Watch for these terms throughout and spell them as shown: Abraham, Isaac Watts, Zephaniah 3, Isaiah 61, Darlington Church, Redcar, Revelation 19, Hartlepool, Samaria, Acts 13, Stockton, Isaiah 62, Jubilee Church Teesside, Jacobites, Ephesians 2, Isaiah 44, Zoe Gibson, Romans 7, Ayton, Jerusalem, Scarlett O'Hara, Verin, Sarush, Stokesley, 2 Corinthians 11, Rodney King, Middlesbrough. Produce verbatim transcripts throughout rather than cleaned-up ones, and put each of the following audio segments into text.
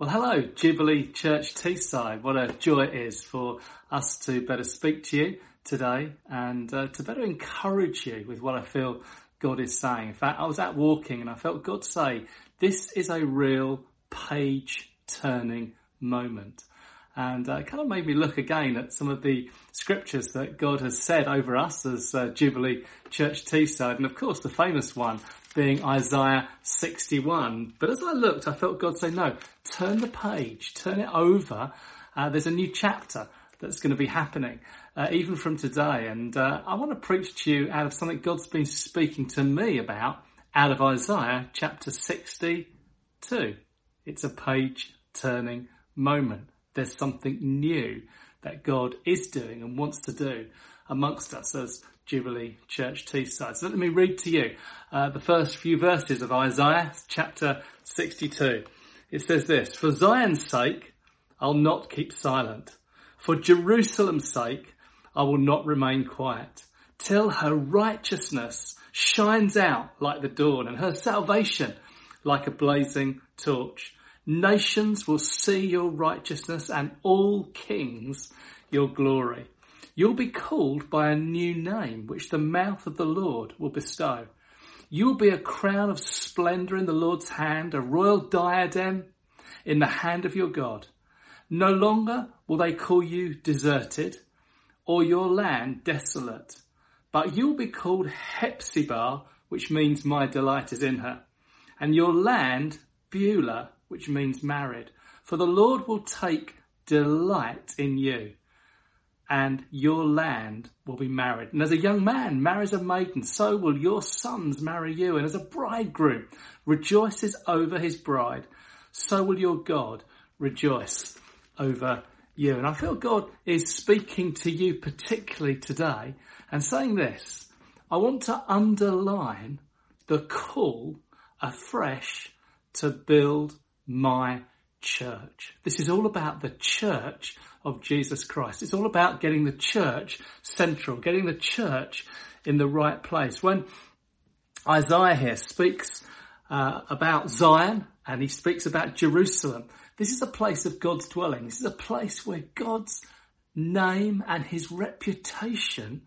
Well, hello, Jubilee Church Teesside. What a joy it is for us to better speak to you today and uh, to better encourage you with what I feel God is saying. In fact, I was out walking and I felt God say, this is a real page-turning moment. And uh, it kind of made me look again at some of the scriptures that God has said over us as uh, Jubilee Church Teesside. And of course, the famous one being Isaiah sixty-one. But as I looked, I felt God say, no, turn the page, turn it over. Uh, there's a new chapter that's going to be happening, uh, even from today. And uh, I want to preach to you out of something God's been speaking to me about out of Isaiah chapter sixty-two. It's a page-turning moment. There's something new that God is doing and wants to do amongst us as Jubilee Church Teesside. So let me read to you uh, the first few verses of Isaiah chapter sixty-two. It says this, "For Zion's sake, I'll not keep silent. For Jerusalem's sake, I will not remain quiet, till her righteousness shines out like the dawn and her salvation like a blazing torch. Nations will see your righteousness and all kings your glory. You'll be called by a new name, which the mouth of the Lord will bestow. You'll be a crown of splendor in the Lord's hand, a royal diadem in the hand of your God. No longer will they call you deserted or your land desolate, but you'll be called Hephzibah, which means my delight is in her, and your land Beulah, which means married, for the Lord will take delight in you, and your land will be married. And as a young man marries a maiden, so will your sons marry you. And as a bridegroom rejoices over his bride, so will your God rejoice over you." And I feel God is speaking to you particularly today and saying this, I want to underline the call afresh to build my church. This is all about the church of Jesus Christ. It's all about getting the church central, getting the church in the right place. When Isaiah here speaks uh, about Zion and he speaks about Jerusalem, this is a place of God's dwelling. This is a place where God's name and his reputation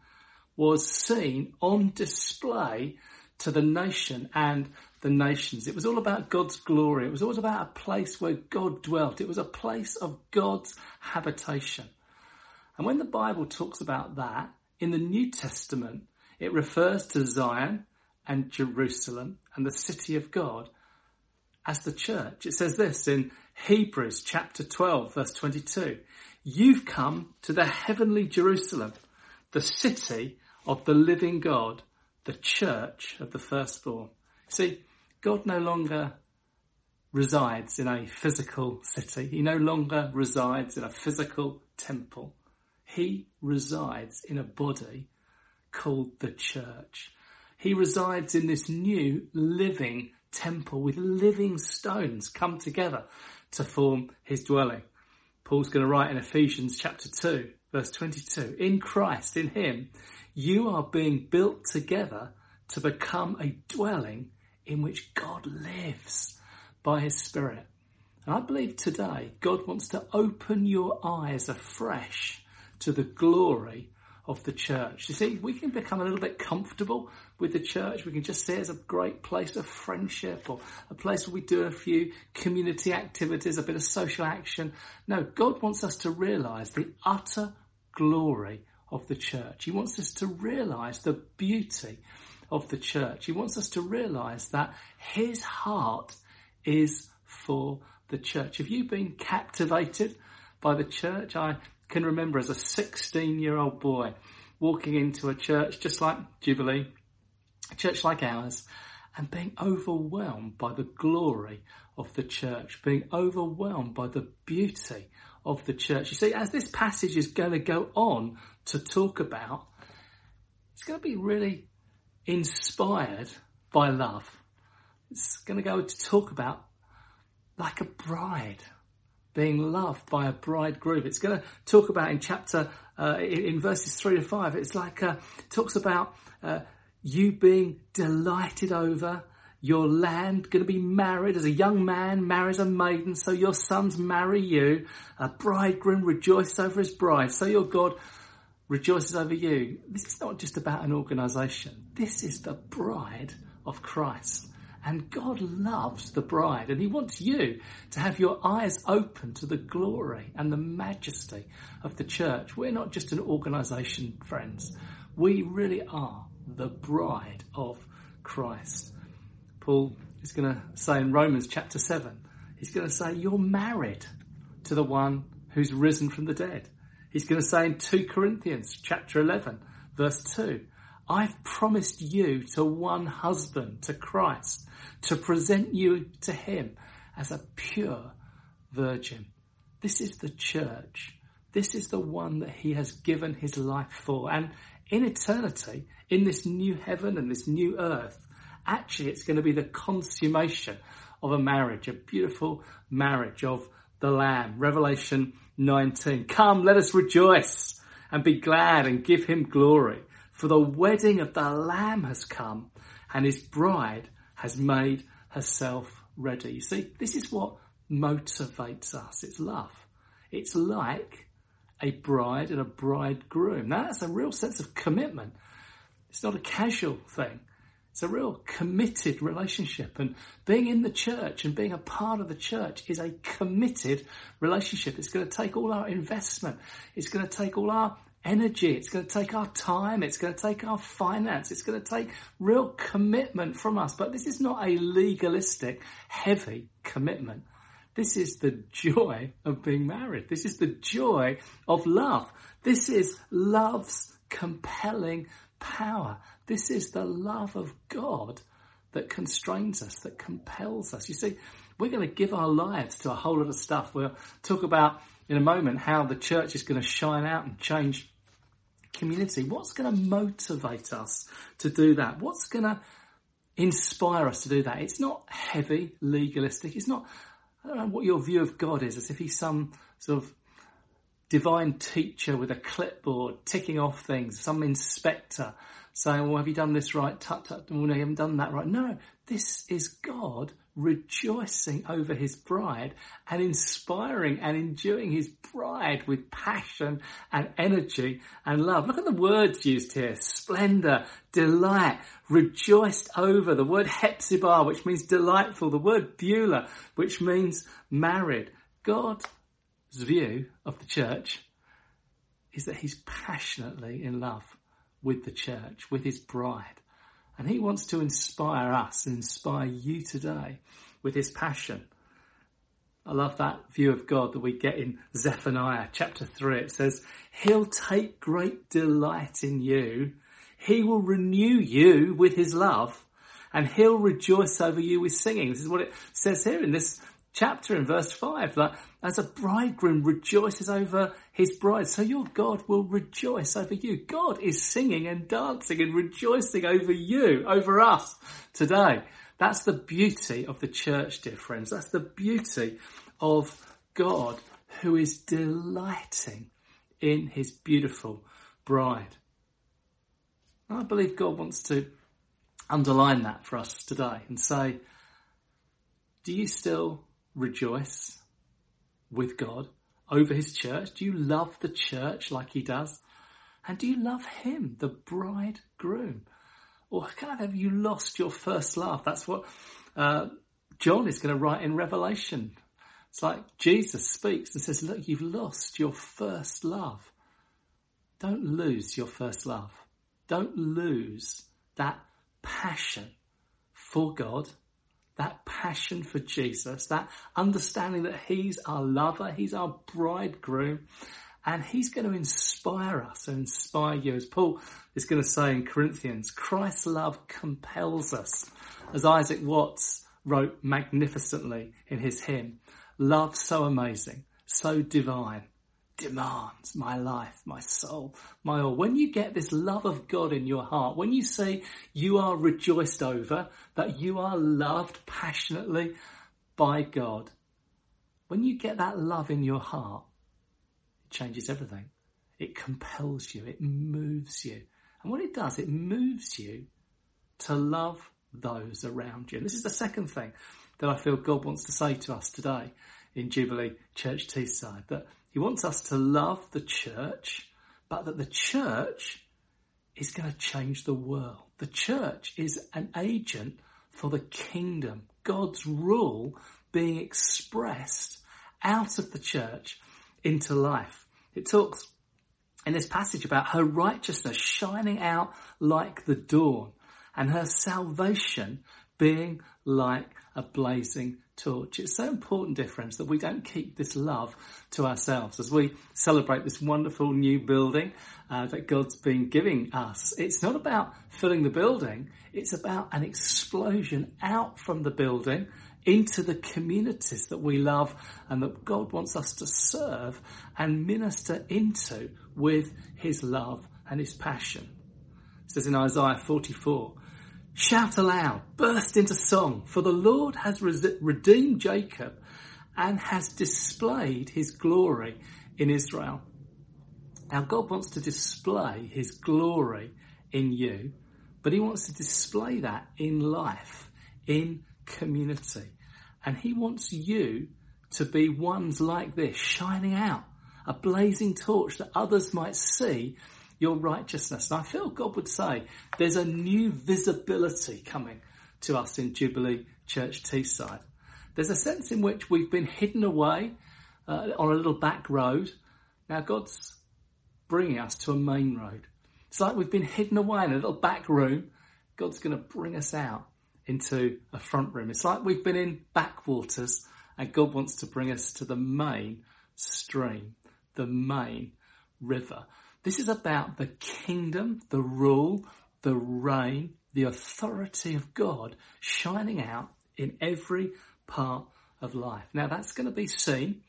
was seen on display to the nation and the nations. It was all about God's glory. It was always about a place where God dwelt. It was a place of God's habitation. And when the Bible talks about that, in the New Testament, it refers to Zion and Jerusalem and the city of God as the church. It says this in Hebrews chapter twelve, verse twenty-two, "You've come to the heavenly Jerusalem, the city of the living God, the church of the firstborn." See, God no longer resides in a physical city. He no longer resides in a physical temple. He resides in a body called the church. He resides in this new living temple with living stones come together to form his dwelling. Paul's going to write in Ephesians chapter two, verse twenty-two, "In Christ, in him, you are being built together to become a dwelling in which God lives by his Spirit." And I believe today God wants to open your eyes afresh to the glory of the church. You see, we can become a little bit comfortable with the church. We can just see it as a great place of friendship or a place where we do a few community activities, a bit of social action. No, God wants us to realise the utter glory of the church. He wants us to realise the beauty of the church. He wants us to realise that his heart is for the church. Have you been captivated by the church? I can remember as a sixteen-year-old boy walking into a church just like Jubilee, a church like ours, and being overwhelmed by the glory of the church, being overwhelmed by the beauty of the church. You see, as this passage is going to go on to talk about, it's going to be really inspired by love. It's going to go to talk about like a bride being loved by a bridegroom. It's going to talk about in chapter, uh, in verses three to five, it's like, uh, it talks about uh, you being delighted over, your land, going to be married as a young man marries a maiden, so your sons marry you. A bridegroom rejoices over his bride, so your God rejoices over you. This is not just about an organisation. This is the bride of Christ. And God loves the bride, and he wants you to have your eyes open to the glory and the majesty of the church. We're not just an organisation, friends. We really are the bride of Christ. Paul is going to say in Romans chapter seven, he's going to say you're married to the one who's risen from the dead. He's going to say in Second Corinthians chapter eleven, verse two, I've promised you to one husband, to Christ, to present you to him as a pure virgin. This is the church. This is the one that he has given his life for. And in eternity, in this new heaven and this new earth, actually it's going to be the consummation of a marriage, a beautiful marriage of the Lamb. Revelation nineteen, come, let us rejoice and be glad and give him glory. For the wedding of the Lamb has come, and his bride has made herself ready. You see, this is what motivates us. It's love. It's like a bride and a bridegroom. Now, that's a real sense of commitment. It's not a casual thing. It's a real committed relationship. And being in the church and being a part of the church is a committed relationship. It's going to take all our investment. It's going to take all our energy, it's going to take our time, it's going to take our finance, it's going to take real commitment from us. But this is not a legalistic, heavy commitment. This is the joy of being married. This is the joy of love. This is love's compelling power. This is the love of God that constrains us, that compels us. You see, we're going to give our lives to a whole lot of stuff. We'll talk about in a moment how the church is going to shine out and change community. What's going to motivate us to do that? What's going to inspire us to do that? It's not heavy, legalistic. It's not, I don't know what your view of God is, as if he's some sort of divine teacher with a clipboard ticking off things, some inspector saying, well, have you done this right? Tut, tut, well, no, you haven't done that right. No, this is God rejoicing over his bride and inspiring and enduing his bride with passion and energy and love. Look at the words used here. Splendor, delight, rejoiced over. The word Hephzibah, which means delightful. The word Beulah, which means married. God's view of the church is that he's passionately in love with the church, with his bride. And he wants to inspire us, inspire you today with his passion. I love that view of God that we get in Zephaniah chapter three. It says, he'll take great delight in you. He will renew you with his love, and he'll rejoice over you with singing. This is what it says here in this chapter in verse five, that as a bridegroom rejoices over his bride, so your God will rejoice over you. God is singing and dancing and rejoicing over you, over us today. That's the beauty of the church, dear friends. That's the beauty of God, who is delighting in his beautiful bride. And I believe God wants to underline that for us today and say, do you still rejoice with God over his church? Do you love the church like he does? And do you love him, the bridegroom? Or kind of have you lost your first love? That's what uh, John is going to write in Revelation. It's like Jesus speaks and says, look, you've lost your first love. Don't lose your first love. Don't lose that passion for God, that passion for Jesus, that understanding that he's our lover, he's our bridegroom, and he's going to inspire us and inspire you. As Paul is going to say in Corinthians, Christ's love compels us. As Isaac Watts wrote magnificently in his hymn, love so amazing, so divine, demands my life, my soul, my all. When you get this love of God in your heart, when you say you are rejoiced over, that you are loved passionately by God, when you get that love in your heart, it changes everything. It compels you, it moves you. And what it does, it moves you to love those around you. And this is the second thing that I feel God wants to say to us today in Jubilee Church Teesside, that he wants us to love the church, but that the church is going to change the world. The church is an agent for the kingdom, God's rule being expressed out of the church into life. It talks in this passage about her righteousness shining out like the dawn and her salvation being like a blazing torch. It's so important, dear friends, that we don't keep this love to ourselves. As we celebrate this wonderful new building uh, that God's been giving us, it's not about filling the building, it's about an explosion out from the building into the communities that we love and that God wants us to serve and minister into with his love and his passion. It says in Isaiah forty-four, "Shout aloud, burst into song, for the Lord has redeemed Jacob and has displayed his glory in Israel." Now God wants to display his glory in you, but he wants to display that in life, in community. And he wants you to be ones like this, shining out, a blazing torch that others might see your righteousness. And I feel God would say there's a new visibility coming to us in Jubilee Church Teesside. There's a sense in which we've been hidden away uh, on a little back road. Now God's bringing us to a main road. It's like we've been hidden away in a little back room. God's going to bring us out into a front room. It's like we've been in backwaters and God wants to bring us to the main stream, the main river. This is about the kingdom, the rule, the reign, the authority of God shining out in every part of life. Now that's going to be seen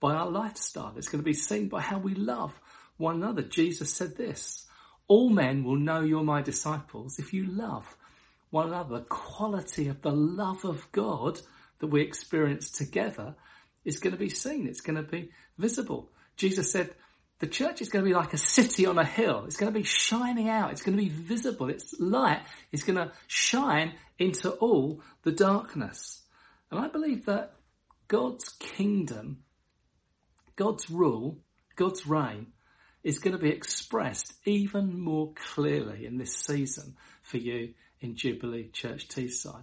by our lifestyle. It's going to be seen by how we love one another. Jesus said this, "All men will know you're my disciples if you love one another." The quality of the love of God that we experience together is going to be seen. It's going to be visible. Jesus said the church is going to be like a city on a hill. It's going to be shining out. It's going to be visible. Its light is going to shine into all the darkness. And I believe that God's kingdom, God's rule, God's reign is going to be expressed even more clearly in this season for you in Jubilee Church Teesside.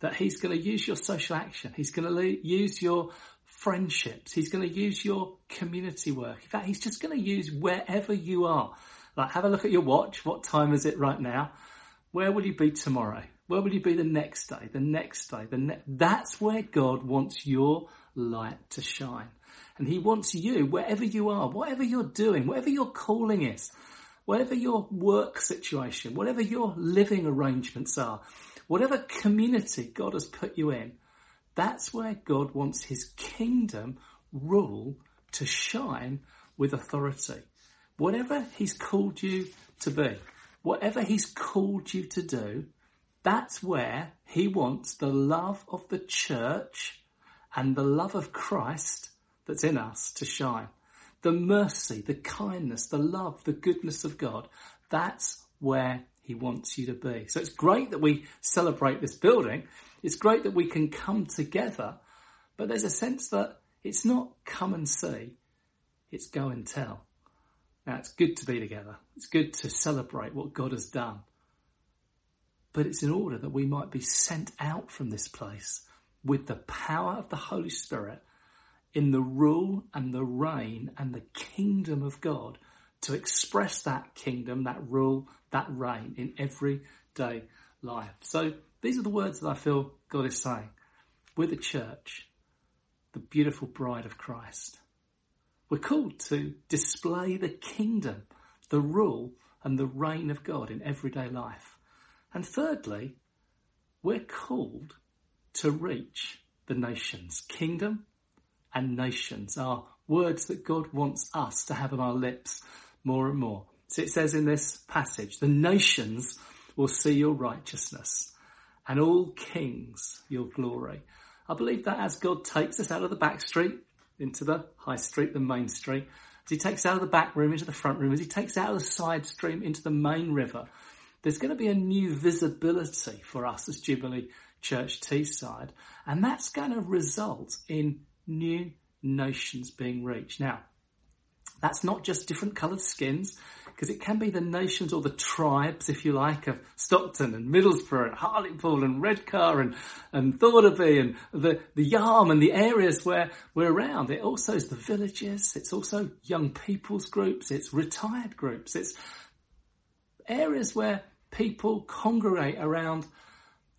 That he's going to use your social action. He's going to use your friendships. He's going to use your community work. In fact, he's just going to use wherever you are. Like, have a look at your watch. What time is it right now? Where will you be tomorrow? Where will you be the next day? The next day? The ne- That's where God wants your light to shine. And he wants you, wherever you are, whatever you're doing, whatever your calling is, whatever your work situation, whatever your living arrangements are, whatever community God has put you in, that's where God wants his kingdom rule to shine with authority. Whatever he's called you to be, whatever he's called you to do, that's where he wants the love of the church and the love of Christ that's in us to shine. The mercy, the kindness, the love, the goodness of God, that's where he wants you to be. So it's great that we celebrate this building. It's great that we can come together, but there's a sense that it's not come and see, it's go and tell. Now, it's good to be together. It's good to celebrate what God has done. But it's in order that we might be sent out from this place with the power of the Holy Spirit in the rule and the reign and the kingdom of God to express that kingdom, that rule, that reign in everyday life. So these are the words that I feel God is saying. We're the church, the beautiful bride of Christ. We're called to display the kingdom, the rule and the reign of God in everyday life. And thirdly, we're called to reach the nations. Kingdom and nations are words that God wants us to have on our lips more and more. So it says in this passage, the nations will see your righteousness and all kings your glory. I believe that as God takes us out of the back street into the high street, the main street, as he takes us out of the back room into the front room, as he takes us out of the side stream into the main river, there's going to be a new visibility for us as Jubilee Church Teesside, and that's going to result in new nations being reached. Now, that's not just different coloured skins, because it can be the nations or the tribes, if you like, of Stockton and Middlesbrough and Hartlepool and Redcar and, and Thornaby and the, the Yarm and the areas where we're around. It also is the villages, it's also young people's groups, it's retired groups, it's areas where people congregate around,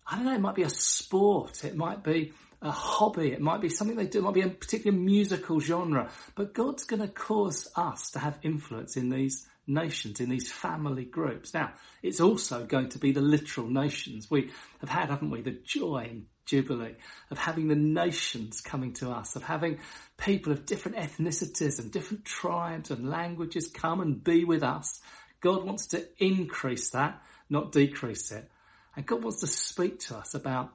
I don't know, it might be a sport, it might be a hobby, it might be something they do, it might be a particular musical genre. But God's going to cause us to have influence in these nations, in these family groups. Now, it's also going to be the literal nations. We have had, haven't we, the joy in Jubilee of having the nations coming to us, of having people of different ethnicities and different tribes and languages come and be with us. God wants to increase that, not decrease it. And God wants to speak to us about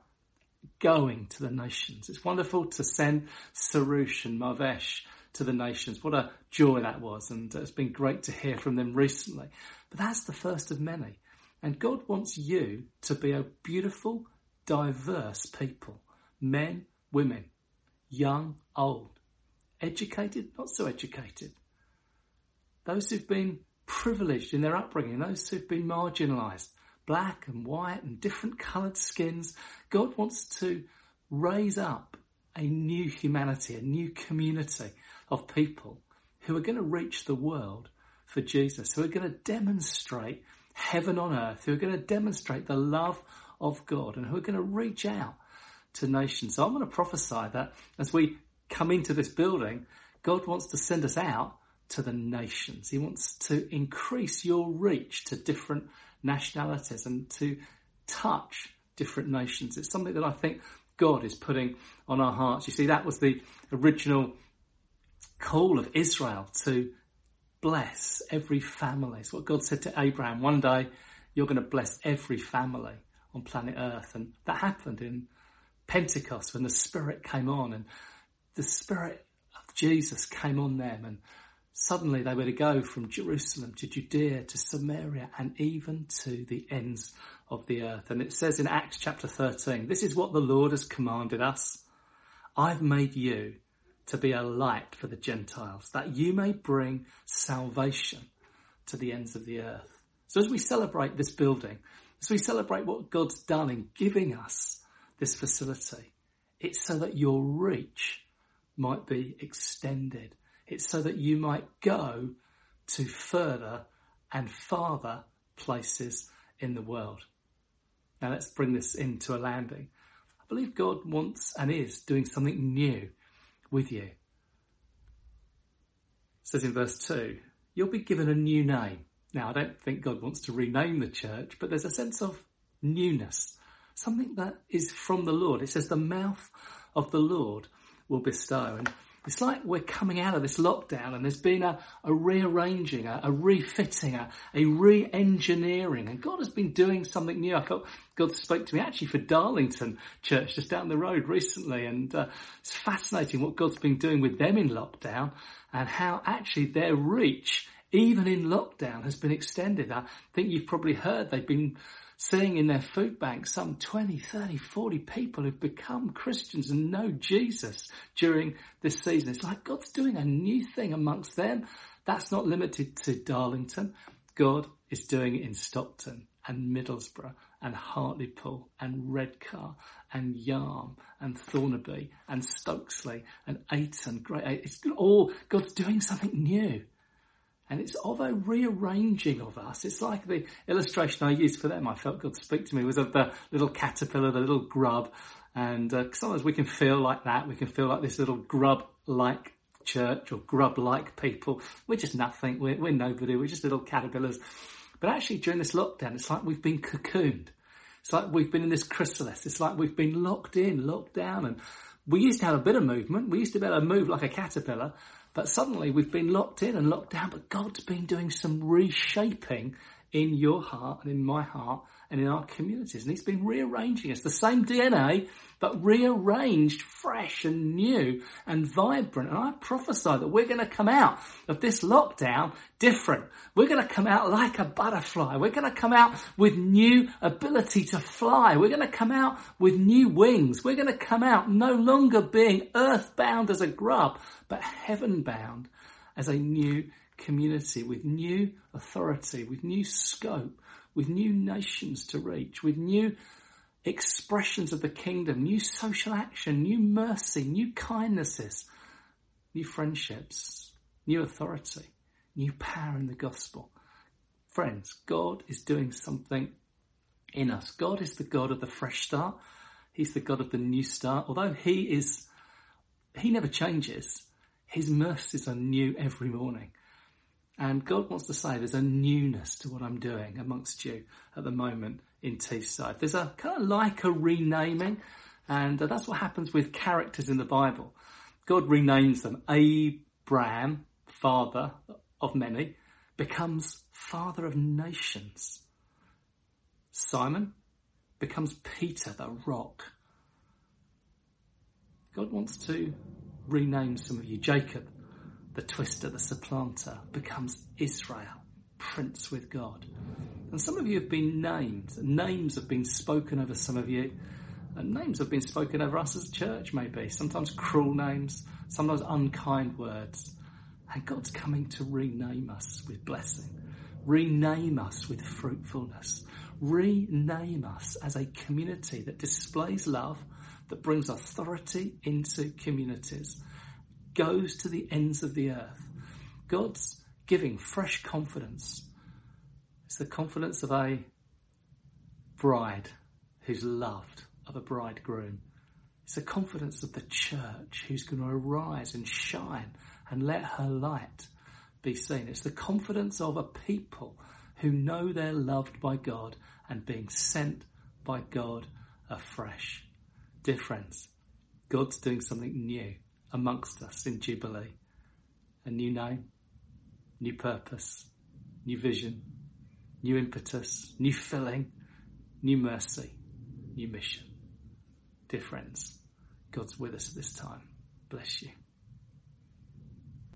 going to the nations. It's wonderful to send Sarush and Mavesh to the nations. What a joy that was, and it's been great to hear from them recently. But that's the first of many. And God wants you to be a beautiful, diverse people. Men, women, young, old, educated, not so educated. Those who've been privileged in their upbringing, those who've been marginalised. Black and white and different coloured skins. God wants to raise up a new humanity, a new community of people who are going to reach the world for Jesus, who are going to demonstrate heaven on earth, who are going to demonstrate the love of God, and who are going to reach out to nations. So I'm going to prophesy that as we come into this building, God wants to send us out to the nations. He wants to increase your reach to different nationalities and to touch different nations. It's something that I think God is putting on our hearts. You see, that was the original call of Israel to bless every family. It's what God said to Abraham. One day you're going to bless every family on planet Earth. And that happened in Pentecost when the Spirit came on, and the Spirit of Jesus came on them, and suddenly they were to go from Jerusalem to Judea to Samaria and even to the ends of the earth. And it says in Acts chapter thirteen, this is what the Lord has commanded us. I've made you to be a light for the Gentiles, that you may bring salvation to the ends of the earth. So as we celebrate this building, as we celebrate what God's done in giving us this facility, it's so that your reach might be extended. It's so that you might go to further and farther places in the world. Now let's bring this into a landing. I believe God wants and is doing something new with you. It says in verse two, you'll be given a new name. Now I don't think God wants to rename the church, but there's a sense of newness, something that is from the Lord. It says the mouth of the Lord will bestow. And it's like we're coming out of this lockdown and there's been a, a rearranging, a, a refitting, a, a re-engineering. And God has been doing something new. I felt God spoke to me actually for Darlington Church just down the road recently. And uh, it's fascinating what God's been doing with them in lockdown and how actually their reach, even in lockdown, has been extended. I think you've probably heard they've been seeing in their food bank some twenty, thirty, forty people who've become Christians and know Jesus during this season. It's like God's doing a new thing amongst them. That's not limited to Darlington. God is doing it in Stockton and Middlesbrough and Hartlepool and Redcar and Yarm and Thornaby and Stokesley and Ayton. Great, it's all God's doing something new. And it's of a rearranging of us. It's like the illustration I used for them, I felt God speak to me, was of the little caterpillar, the little grub. And uh, sometimes we can feel like that. We can feel like this little grub-like church or grub-like people. We're just nothing. We're, we're nobody. We're just little caterpillars. But actually during this lockdown, it's like we've been cocooned. It's like we've been in this chrysalis. It's like we've been locked in, locked down. And we used to have a bit of movement. We used to be able to move like a caterpillar. But suddenly we've been locked in and locked down, but God's been doing some reshaping in your heart and in my heart and in our communities. And he's been rearranging us. The same D N A, but rearranged, fresh and new and vibrant. And I prophesy that we're going to come out of this lockdown different. We're going to come out like a butterfly. We're going to come out with new ability to fly. We're going to come out with new wings. We're going to come out no longer being earthbound as a grub, but heaven-bound as a new community, with new authority, with new scope, with new nations to reach, with new expressions of the kingdom, new social action, new mercy, new kindnesses, new friendships, new authority, new power in the gospel. Friends, God is doing something in us. God is the God of the fresh start. He's the God of the new start. Although he is, he never changes. His mercies are new every morning. And God wants to say there's a newness to what I'm doing amongst you at the moment in Teesside. There's a kind of like a renaming, and that's what happens with characters in the Bible. God renames them. Abraham, father of many, becomes father of nations. Simon becomes Peter, the rock. God wants to rename some of you. Jacob, the twister, the supplanter, becomes Israel, prince with God. And some of you have been named. Names have been spoken over some of you. And names have been spoken over us as a church, maybe. Sometimes cruel names, sometimes unkind words. And God's coming to rename us with blessing. Rename us with fruitfulness. Rename us as a community that displays love, that brings authority into communities, goes to the ends of the earth. God's giving fresh confidence. It's the confidence of a bride who's loved, of a bridegroom. It's the confidence of the church who's going to arise and shine and let her light be seen. It's the confidence of a people who know they're loved by God and being sent by God afresh. Dear friends, God's doing something new amongst us in Jubilee. A new name, new purpose, new vision, new impetus, new filling, new mercy, new mission. Dear friends, God's with us at this time. Bless you.